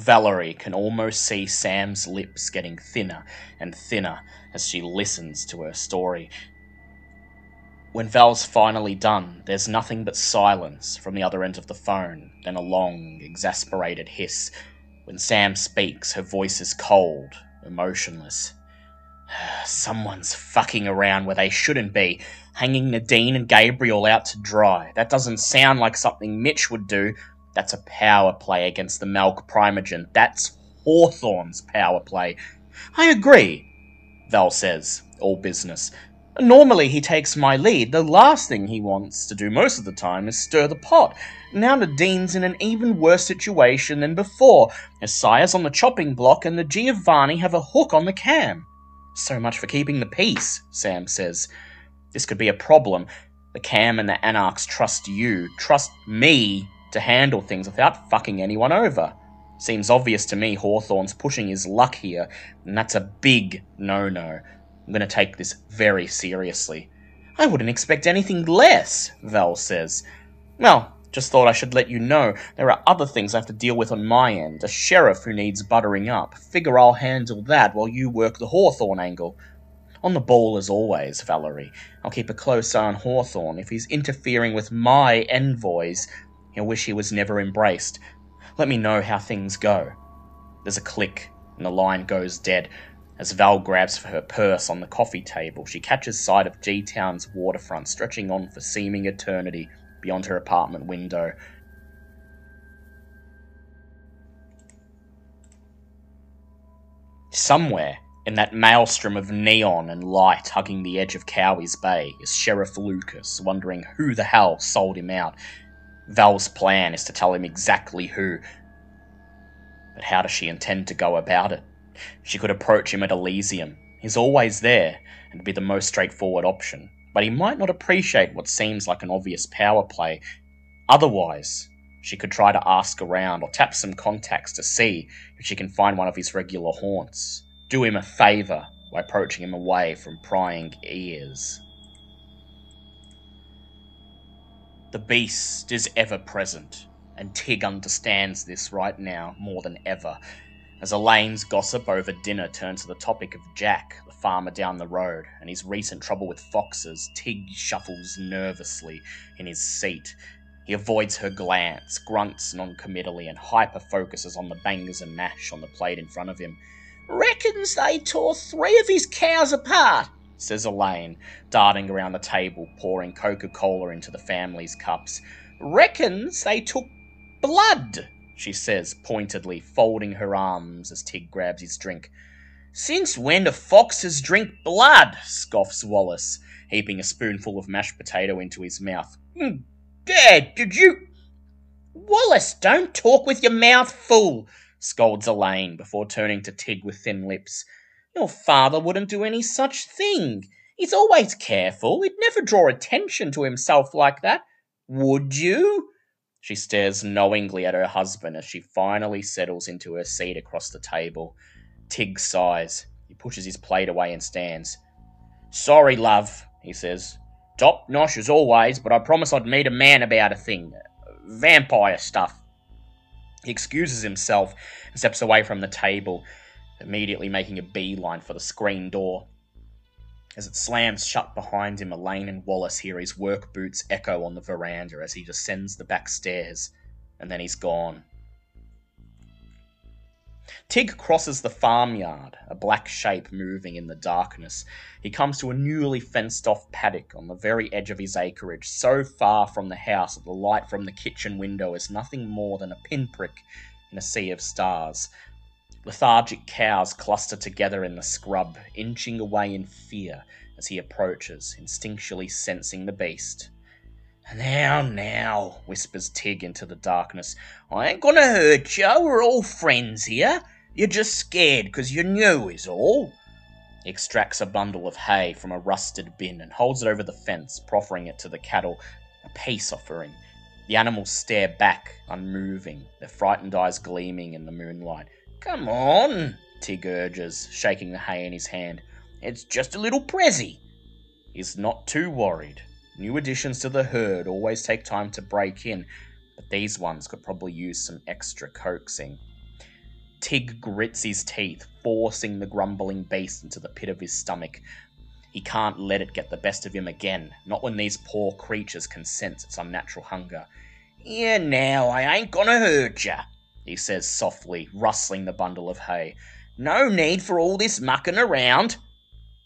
Valerie can almost see Sam's lips getting thinner and thinner as she listens to her story. When Val's finally done, there's nothing but silence from the other end of the phone, then a long, exasperated hiss. When Sam speaks, her voice is cold, emotionless. Someone's fucking around where they shouldn't be, hanging Nadine and Gabriel out to dry. That doesn't sound like something Mitch would do. That's a power play against the Malk Primogen. That's Hawthorne's power play. I agree, Val says, all business. Normally he takes my lead. The last thing he wants to do most of the time is stir the pot. Now Nadine's in an even worse situation than before. Her sire's on the chopping block and the Giovanni have a hook on the cam. So much for keeping the peace, Sam says. This could be a problem. The cam and the Anarchs trust you, trust me, to handle things without fucking anyone over. Seems obvious to me Hawthorne's pushing his luck here, and that's a big no-no. I'm going to take this very seriously. I wouldn't expect anything less, Val says. Well, just thought I should let you know there are other things I have to deal with on my end. A sheriff who needs buttering up. Figure I'll handle that while you work the Hawthorne angle. On the ball as always, Valerie. I'll keep a close eye on Hawthorne. If he's interfering with my envoys, he'll wish he was never embraced. Let me know how things go. There's a click, and the line goes dead. As Val grabs for her purse on the coffee table, she catches sight of G-Town's waterfront stretching on for seeming eternity beyond her apartment window. Somewhere in that maelstrom of neon and light hugging the edge of Cowie's Bay is Sheriff Lucas, wondering who the hell sold him out. Val's plan is to tell him exactly who. But how does she intend to go about it? She could approach him at Elysium. He's always there, and be the most straightforward option. But he might not appreciate what seems like an obvious power play. Otherwise, she could try to ask around or tap some contacts to see if she can find one of his regular haunts. Do him a favour by approaching him away from prying ears. The beast is ever present, and Tig understands this right now more than ever. As Elaine's gossip over dinner turns to the topic of Jack, the farmer down the road, and his recent trouble with foxes, Tig shuffles nervously in his seat. He avoids her glance, grunts noncommittally, and hyper-focuses on the bangers and mash on the plate in front of him. Reckons they tore 3 of his cows apart, says Elaine, darting around the table, pouring Coca-Cola into the family's cups. Reckons they took blood, she says, pointedly, folding her arms as Tig grabs his drink. Since when do foxes drink blood? Scoffs Wallace, heaping a spoonful of mashed potato into his mouth. Dad, did you... Wallace, don't talk with your mouth full, scolds Elaine before turning to Tig with thin lips. Your father wouldn't do any such thing. He's always careful. He'd never draw attention to himself like that. Would you? She stares knowingly at her husband as she finally settles into her seat across the table. Tig sighs. He pushes his plate away and stands. Sorry, love, he says. Top-notch as always, but I promise I'd meet a man about a thing. Vampire stuff. He excuses himself and steps away from the table, immediately making a beeline for the screen door. As it slams shut behind him, Elaine and Wallace hear his work boots echo on the veranda as he descends the back stairs, and then he's gone. Tig crosses the farmyard, a black shape moving in the darkness. He comes to a newly fenced-off paddock on the very edge of his acreage, so far from the house that the light from the kitchen window is nothing more than a pinprick in a sea of stars. Lethargic cows cluster together in the scrub, inching away in fear as he approaches, instinctually sensing the beast. Now, now, whispers Tig into the darkness. I ain't gonna hurt you. We're all friends here. You're just scared because you're new is all. He extracts a bundle of hay from a rusted bin and holds it over the fence, proffering it to the cattle, a peace offering. The animals stare back, unmoving, their frightened eyes gleaming in the moonlight. Come on, Tig urges, shaking the hay in his hand. It's just a little prezzy. He's not too worried. New additions to the herd always take time to break in, but these ones could probably use some extra coaxing. Tig grits his teeth, forcing the grumbling beast into the pit of his stomach. He can't let it get the best of him again, not when these poor creatures can sense its unnatural hunger. "Yeah, now, I ain't gonna hurt ya," he says softly, rustling the bundle of hay. "No need for all this mucking around."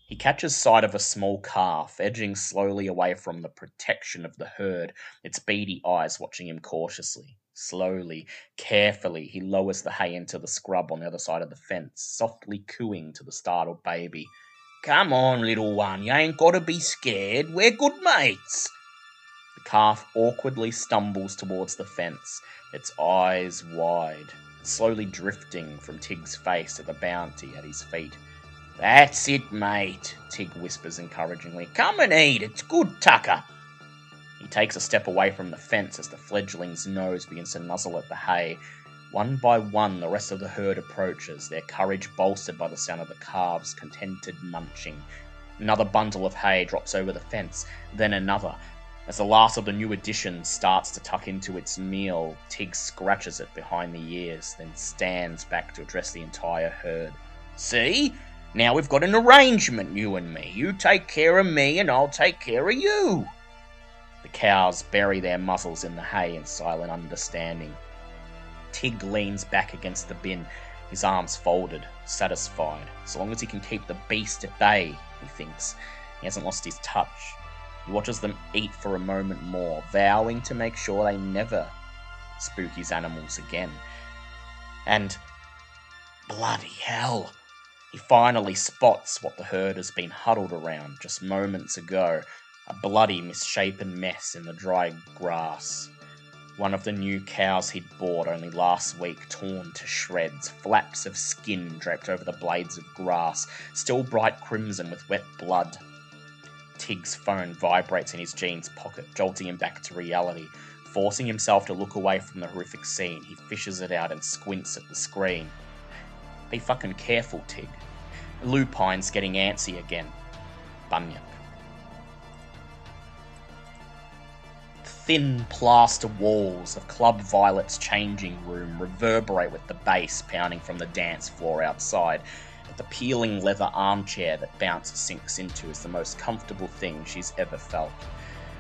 He catches sight of a small calf, edging slowly away from the protection of the herd, its beady eyes watching him cautiously. Slowly, carefully, he lowers the hay into the scrub on the other side of the fence, softly cooing to the startled baby. "Come on, little one, you ain't got to be scared. We're good mates." The calf awkwardly stumbles towards the fence, its eyes wide, slowly drifting from Tig's face to the bounty at his feet. "That's it, mate," Tig whispers encouragingly. "Come and eat, it's good tucker." He takes a step away from the fence as the fledgling's nose begins to nuzzle at the hay. One by one, the rest of the herd approaches, their courage bolstered by the sound of the calves' contented munching. Another bundle of hay drops over the fence, then another. As the last of the new addition starts to tuck into its meal, Tig scratches it behind the ears, then stands back to address the entire herd. "See? Now we've got an arrangement, you and me. You take care of me and I'll take care of you." The cows bury their muzzles in the hay in silent understanding. Tig leans back against the bin, his arms folded, satisfied. So long as he can keep the beast at bay, he thinks. He hasn't lost his touch. He watches them eat for a moment more, vowing to make sure they never spook his animals again. And bloody hell, he finally spots what the herd has been huddled around just moments ago, a bloody, misshapen mess in the dry grass. One of the new cows he'd bought only last week, torn to shreds, flaps of skin draped over the blades of grass, still bright crimson with wet blood. Tig's phone vibrates in his jeans pocket, jolting him back to reality. Forcing himself to look away from the horrific scene, he fishes it out and squints at the screen. "Be fucking careful, Tig. Lupine's getting antsy again." Bunyip. Thin plaster walls of Club Violet's changing room reverberate with the bass pounding from the dance floor outside. The peeling leather armchair that Bouncer sinks into is the most comfortable thing she's ever felt.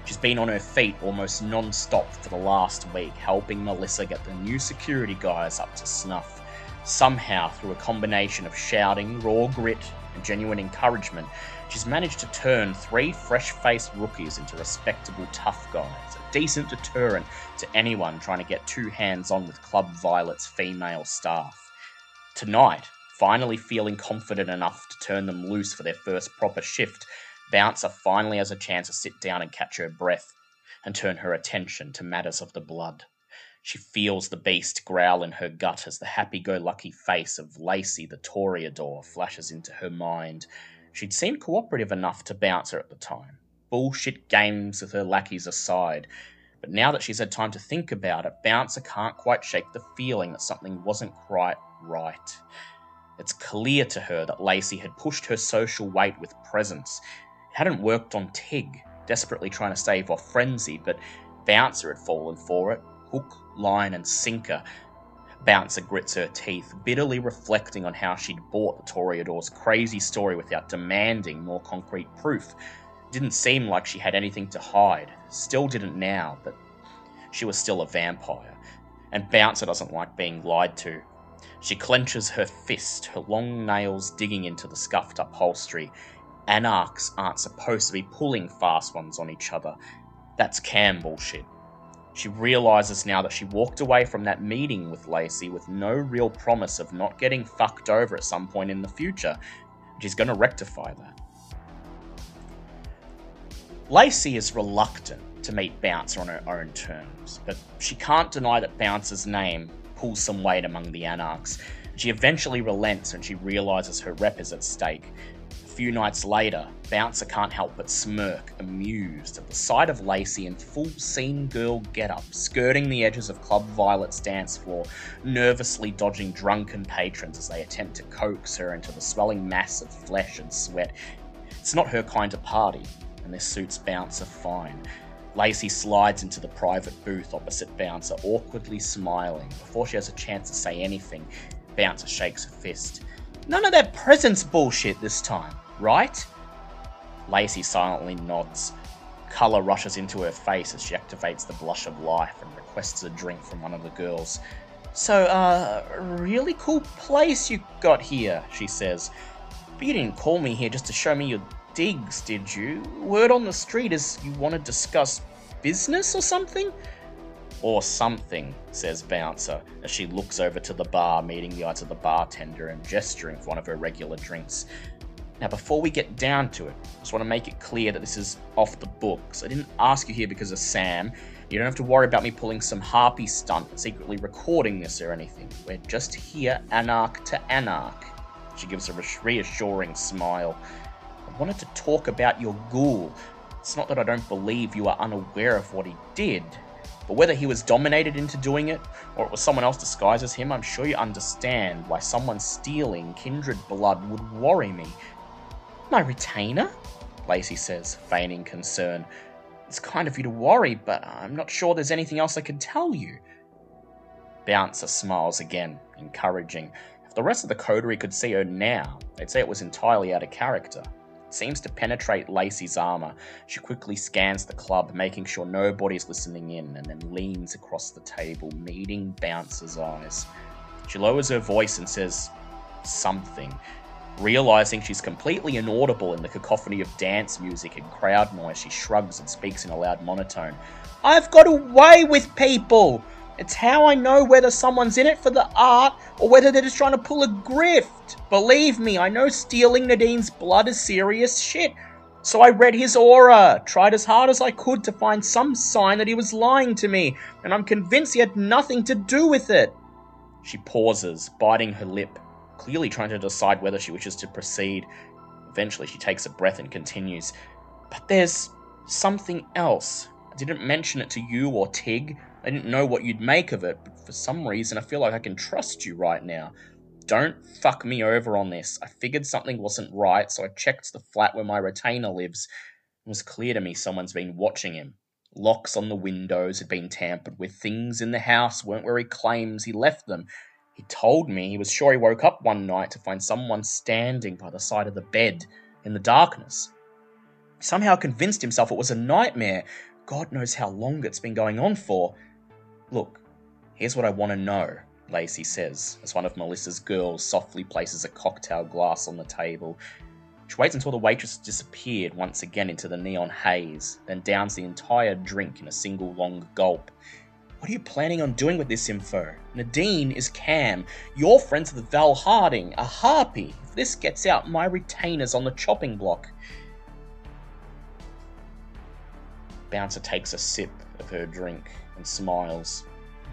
She's been on her feet almost non-stop for the last week, helping Melissa get the new security guys up to snuff. Somehow, through a combination of shouting, raw grit, and genuine encouragement, she's managed to turn 3 fresh-faced rookies into respectable tough guys, a decent deterrent to anyone trying to get too hands-on with Club Violet's female staff. Tonight, finally feeling confident enough to turn them loose for their first proper shift, Bouncer finally has a chance to sit down and catch her breath and turn her attention to matters of the blood. She feels the beast growl in her gut as the happy-go-lucky face of Lacy the Toreador flashes into her mind. She'd seemed cooperative enough to Bouncer at the time, bullshit games with her lackeys aside, but now that she's had time to think about it, Bouncer can't quite shake the feeling that something wasn't quite right. It's clear to her that Lacy had pushed her social weight with presence. It hadn't worked on Tig, desperately trying to stave off frenzy, but Bouncer had fallen for it, hook, line and sinker. Bouncer grits her teeth, bitterly reflecting on how she'd bought the Toreador's crazy story without demanding more concrete proof. It didn't seem like she had anything to hide, still didn't now, but she was still a vampire, and Bouncer doesn't like being lied to. She clenches her fist, her long nails digging into the scuffed upholstery. Anarchs aren't supposed to be pulling fast ones on each other. That's cam bullshit. She realises now that she walked away from that meeting with Lacy with no real promise of not getting fucked over at some point in the future. She's going to rectify that. Lacy is reluctant to meet Bouncer on her own terms, but she can't deny that Bouncer's name pulls some weight among the Anarchs. She eventually relents when she realises her rep is at stake. A few nights later, Bouncer can't help but smirk, amused, at the sight of Lacy in full scene girl get-up, skirting the edges of Club Violet's dance floor, nervously dodging drunken patrons as they attempt to coax her into the swelling mass of flesh and sweat. It's not her kind of party, and this suits Bouncer fine. Lacy slides into the private booth opposite Bouncer, awkwardly smiling. Before she has a chance to say anything, Bouncer shakes a fist. None of that presents bullshit this time, right? Lacy silently nods. Colour rushes into her face as she activates the Blush of Life and requests a drink from one of the girls. So, really cool place you got here, she says. But you didn't call me here just to show me your digs, did you? Word on the street is you want to discuss business or something? Or something, says Bouncer, as she looks over to the bar, meeting the eyes of the bartender and gesturing for one of her regular drinks. Now, before we get down to it, I just want to make it clear that this is off the books. I didn't ask you here because of Sam. You don't have to worry about me pulling some harpy stunt and secretly recording this or anything. We're just here, anarch to anarch. She gives a reassuring smile. I wanted to talk about your ghoul. It's not that I don't believe you are unaware of what he did, but whether he was dominated into doing it, or it was someone else disguised as him, I'm sure you understand why someone stealing kindred blood would worry me. My retainer? Lacy says, feigning concern. It's kind of you to worry, but I'm not sure there's anything else I can tell you. Bouncer smiles again, encouraging. If the rest of the coterie could see her now, they'd say it was entirely out of character. It seems to penetrate Lacy's armour. She quickly scans the club, making sure nobody's listening in, and then leans across the table, meeting Bouncer's eyes. She lowers her voice and says something, realising she's completely inaudible in the cacophony of dance music and crowd noise. She shrugs and speaks in a loud monotone. I've got a way with people! It's how I know whether someone's in it for the art or whether they're just trying to pull a grift. Believe me, I know stealing Nadine's blood is serious shit. So I read his aura, tried as hard as I could to find some sign that he was lying to me, and I'm convinced he had nothing to do with it. She pauses, biting her lip, clearly trying to decide whether she wishes to proceed. Eventually she takes a breath and continues. But there's something else. I didn't mention it to you or Tig. I didn't know what you'd make of it, but for some reason I feel like I can trust you right now. Don't fuck me over on this. I figured something wasn't right, so I checked the flat where my retainer lives. It was clear to me someone's been watching him. Locks on the windows had been tampered with. Things in the house weren't where he claims he left them. He told me he was sure he woke up one night to find someone standing by the side of the bed in the darkness. Somehow convinced himself it was a nightmare. God knows how long it's been going on for. Look, here's what I want to know, Lacy says, as one of Melissa's girls softly places a cocktail glass on the table. She waits until the waitress disappeared once again into the neon haze, then downs the entire drink in a single long gulp. What are you planning on doing with this info? Nadine is Cam. Your friends are the Val Harding, a harpy. If this gets out, my retainer's on the chopping block. Bouncer takes a sip of her drink and smiles.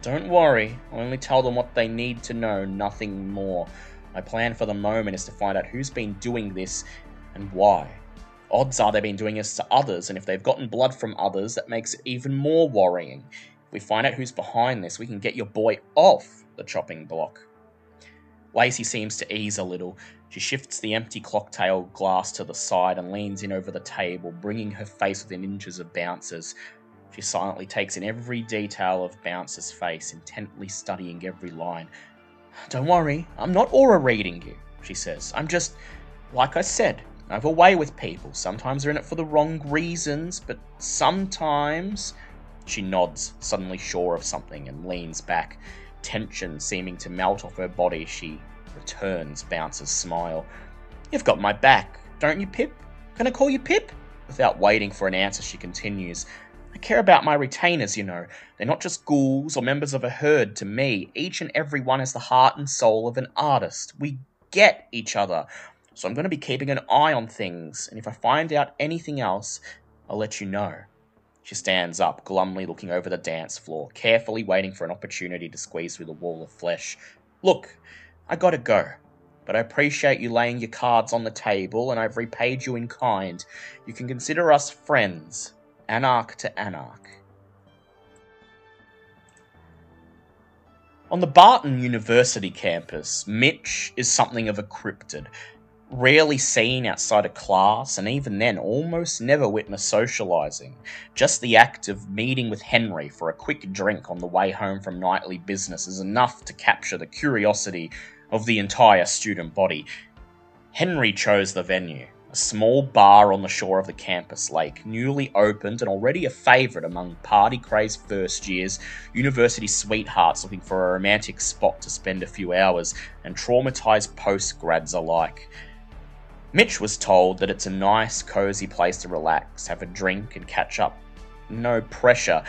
Don't worry, I'll only tell them what they need to know, nothing more. My plan for the moment is to find out who's been doing this and why. Odds are they've been doing this to others, and if they've gotten blood from others, that makes it even more worrying. If we find out who's behind this, we can get your boy off the chopping block. Lacy seems to ease a little. She shifts the empty cocktail glass to the side and leans in over the table, bringing her face within inches of Bouncer's. She silently takes in every detail of Bouncer's face, intently studying every line. Don't worry, I'm not aura reading you, she says. I'm just, like I said, I have a way with people. Sometimes they're in it for the wrong reasons, but sometimes... She nods, suddenly sure of something, and leans back. Tension seeming to melt off her body, she returns Bouncer's smile. You've got my back, don't you, Pip? Can I call you Pip? Without waiting for an answer, she continues. I care about my retainers, you know. They're not just ghouls or members of a herd to me. Each and every one has the heart and soul of an artist. We get each other. So I'm going to be keeping an eye on things, and if I find out anything else, I'll let you know. She stands up, glumly looking over the dance floor, carefully waiting for an opportunity to squeeze through the wall of flesh. Look, I gotta go, but I appreciate you laying your cards on the table, and I've repaid you in kind. You can consider us friends, anarch to anarch. On the Barton University campus, Mitch is something of a cryptid. Rarely seen outside of class, and even then almost never witnessed socialising. Just the act of meeting with Henry for a quick drink on the way home from nightly business is enough to capture the curiosity of the entire student body. Henry chose the venue, a small bar on the shore of the campus lake, newly opened and already a favourite among party-crazed first years, university sweethearts looking for a romantic spot to spend a few hours, and traumatised post-grads alike. Mitch was told that it's a nice, cosy place to relax, have a drink and catch up. No pressure.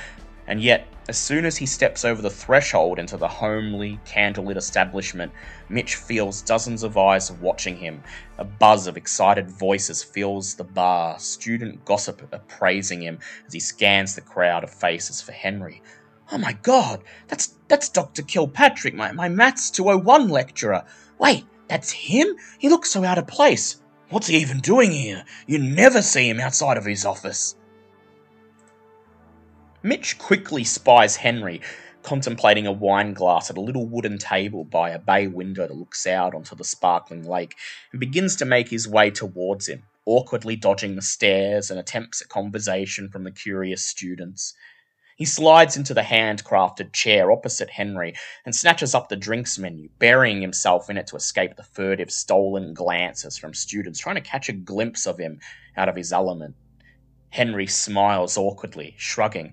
And yet, as soon as he steps over the threshold into the homely, candlelit establishment, Mitch feels dozens of eyes watching him. A buzz of excited voices fills the bar, student gossip appraising him as he scans the crowd of faces for Henry. "Oh my god, that's Dr. Kilpatrick, my Maths 201 lecturer. Wait, that's him? He looks so out of place. What's he even doing here? You never see him outside of his office." Mitch quickly spies Henry, contemplating a wine glass at a little wooden table by a bay window that looks out onto the sparkling lake, and begins to make his way towards him, awkwardly dodging the stares and attempts at conversation from the curious students. He slides into the handcrafted chair opposite Henry and snatches up the drinks menu, burying himself in it to escape the furtive, stolen glances from students trying to catch a glimpse of him out of his element. Henry smiles awkwardly, shrugging.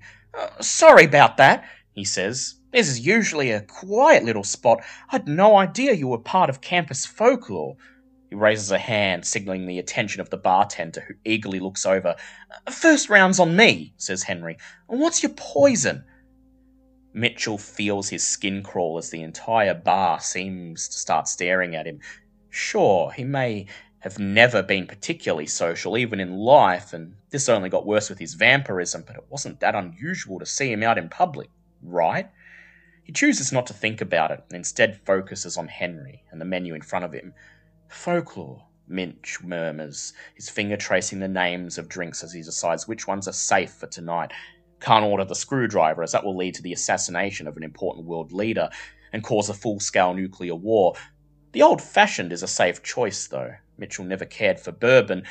"Sorry about that," he says. "This is usually a quiet little spot. I'd no idea you were part of campus folklore." He raises a hand, signalling the attention of the bartender, who eagerly looks over. "First round's on me," says Henry. "What's your poison?" Mitchell feels his skin crawl as the entire bar seems to start staring at him. Sure, he may have never been particularly social, even in life, and this only got worse with his vampirism, but it wasn't that unusual to see him out in public, right? He chooses not to think about it, and instead focuses on Henry and the menu in front of him. "Folklore," Mitch murmurs, his finger tracing the names of drinks as he decides which ones are safe for tonight. Can't order the screwdriver, as that will lead to the assassination of an important world leader and cause a full-scale nuclear war. The old-fashioned is a safe choice, though. Mitchell never cared for bourbon,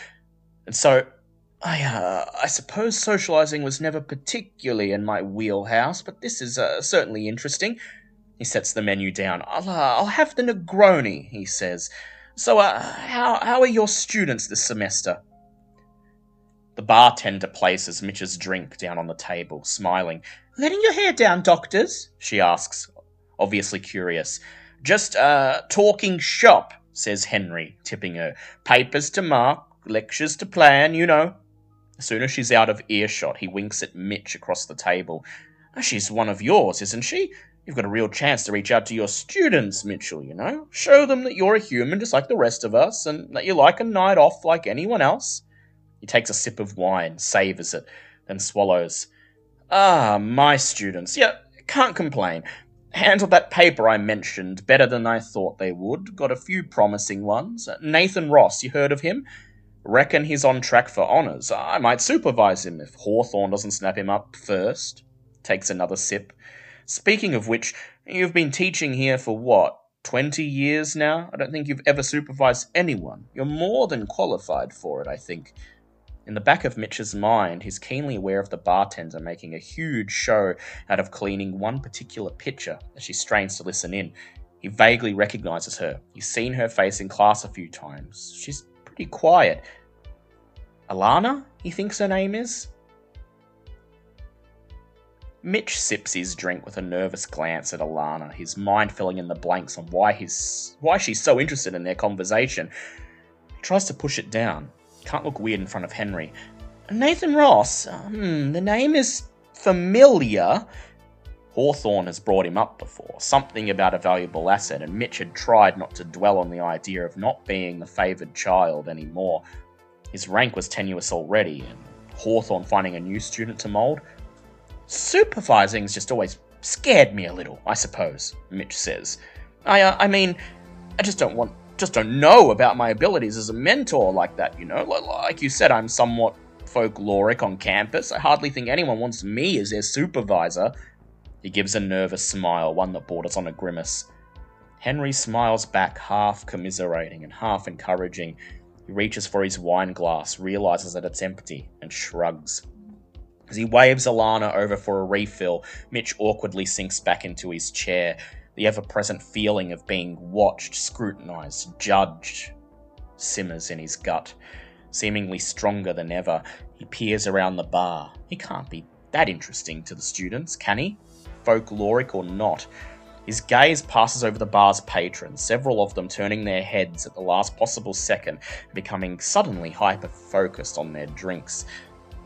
and so I suppose socialising was never particularly in my wheelhouse, but this is certainly interesting. He sets the menu down. I'll have the Negroni, he says. So how are your students this semester? The bartender places Mitch's drink down on the table, smiling. "Letting your hair down, doctors?" she asks, obviously curious. "Just talking shop," says Henry, tipping her. "Papers to mark, lectures to plan, you know." As soon as she's out of earshot, he winks at Mitch across the table. "She's one of yours, isn't she? You've got a real chance to reach out to your students, Mitchell, you know. Show them that you're a human just like the rest of us, and that you like a night off like anyone else." He takes a sip of wine, savours it, then swallows. "Ah, my students. Yeah, can't complain. Handled that paper I mentioned better than I thought they would. Got a few promising ones. Nathan Ross, you heard of him? Reckon he's on track for honours. I might supervise him if Hawthorne doesn't snap him up first." Takes another sip. "Speaking of which, you've been teaching here for what, 20 years now? I don't think you've ever supervised anyone. You're more than qualified for it, I think." In the back of Mitch's mind, he's keenly aware of the bartender making a huge show out of cleaning one particular pitcher as she strains to listen in. He vaguely recognises her. He's seen her face in class a few times. She's pretty quiet. Alana, he thinks her name is? Mitch sips his drink with a nervous glance at Alana, his mind filling in the blanks on why she's so interested in their conversation. He tries to push it down. Can't look weird in front of Henry. "Nathan Ross, the name is familiar." Hawthorne has brought him up before, something about a valuable asset, and Mitch had tried not to dwell on the idea of not being the favoured child anymore. His rank was tenuous already, and Hawthorne finding a new student to mould? "Supervising's just always scared me a little, I suppose," Mitch says. I mean, I just don't know about my abilities as a mentor like that, you know. Like you said, I'm somewhat folkloric on campus. I hardly think anyone wants me as their supervisor." He gives a nervous smile, one that borders on a grimace. Henry smiles back, half commiserating and half encouraging. He reaches for his wine glass, realises that it's empty, and shrugs. As he waves Alana over for a refill, Mitch awkwardly sinks back into his chair. The ever-present feeling of being watched, scrutinized, judged simmers in his gut. Seemingly stronger than ever, he peers around the bar. He can't be that interesting to the students, can he? Folkloric or not. His gaze passes over the bar's patrons, several of them turning their heads at the last possible second, becoming suddenly hyper-focused on their drinks.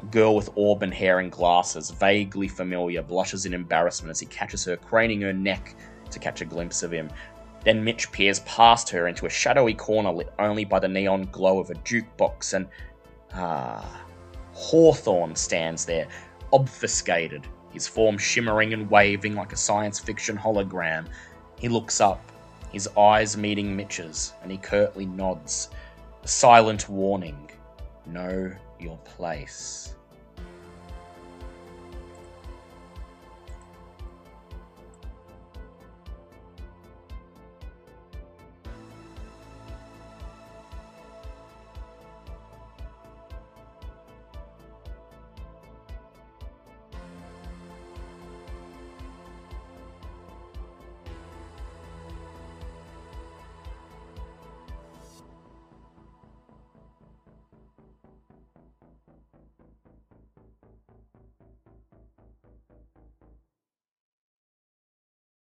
A girl with auburn hair and glasses, vaguely familiar, blushes in embarrassment as he catches her craning her neck to catch a glimpse of him. Then Mitch peers past her into a shadowy corner lit only by the neon glow of a jukebox, and Hawthorne stands there, obfuscated, his form shimmering and waving like a science fiction hologram. He looks up, his eyes meeting Mitch's, and he curtly nods. A silent warning. Know your place.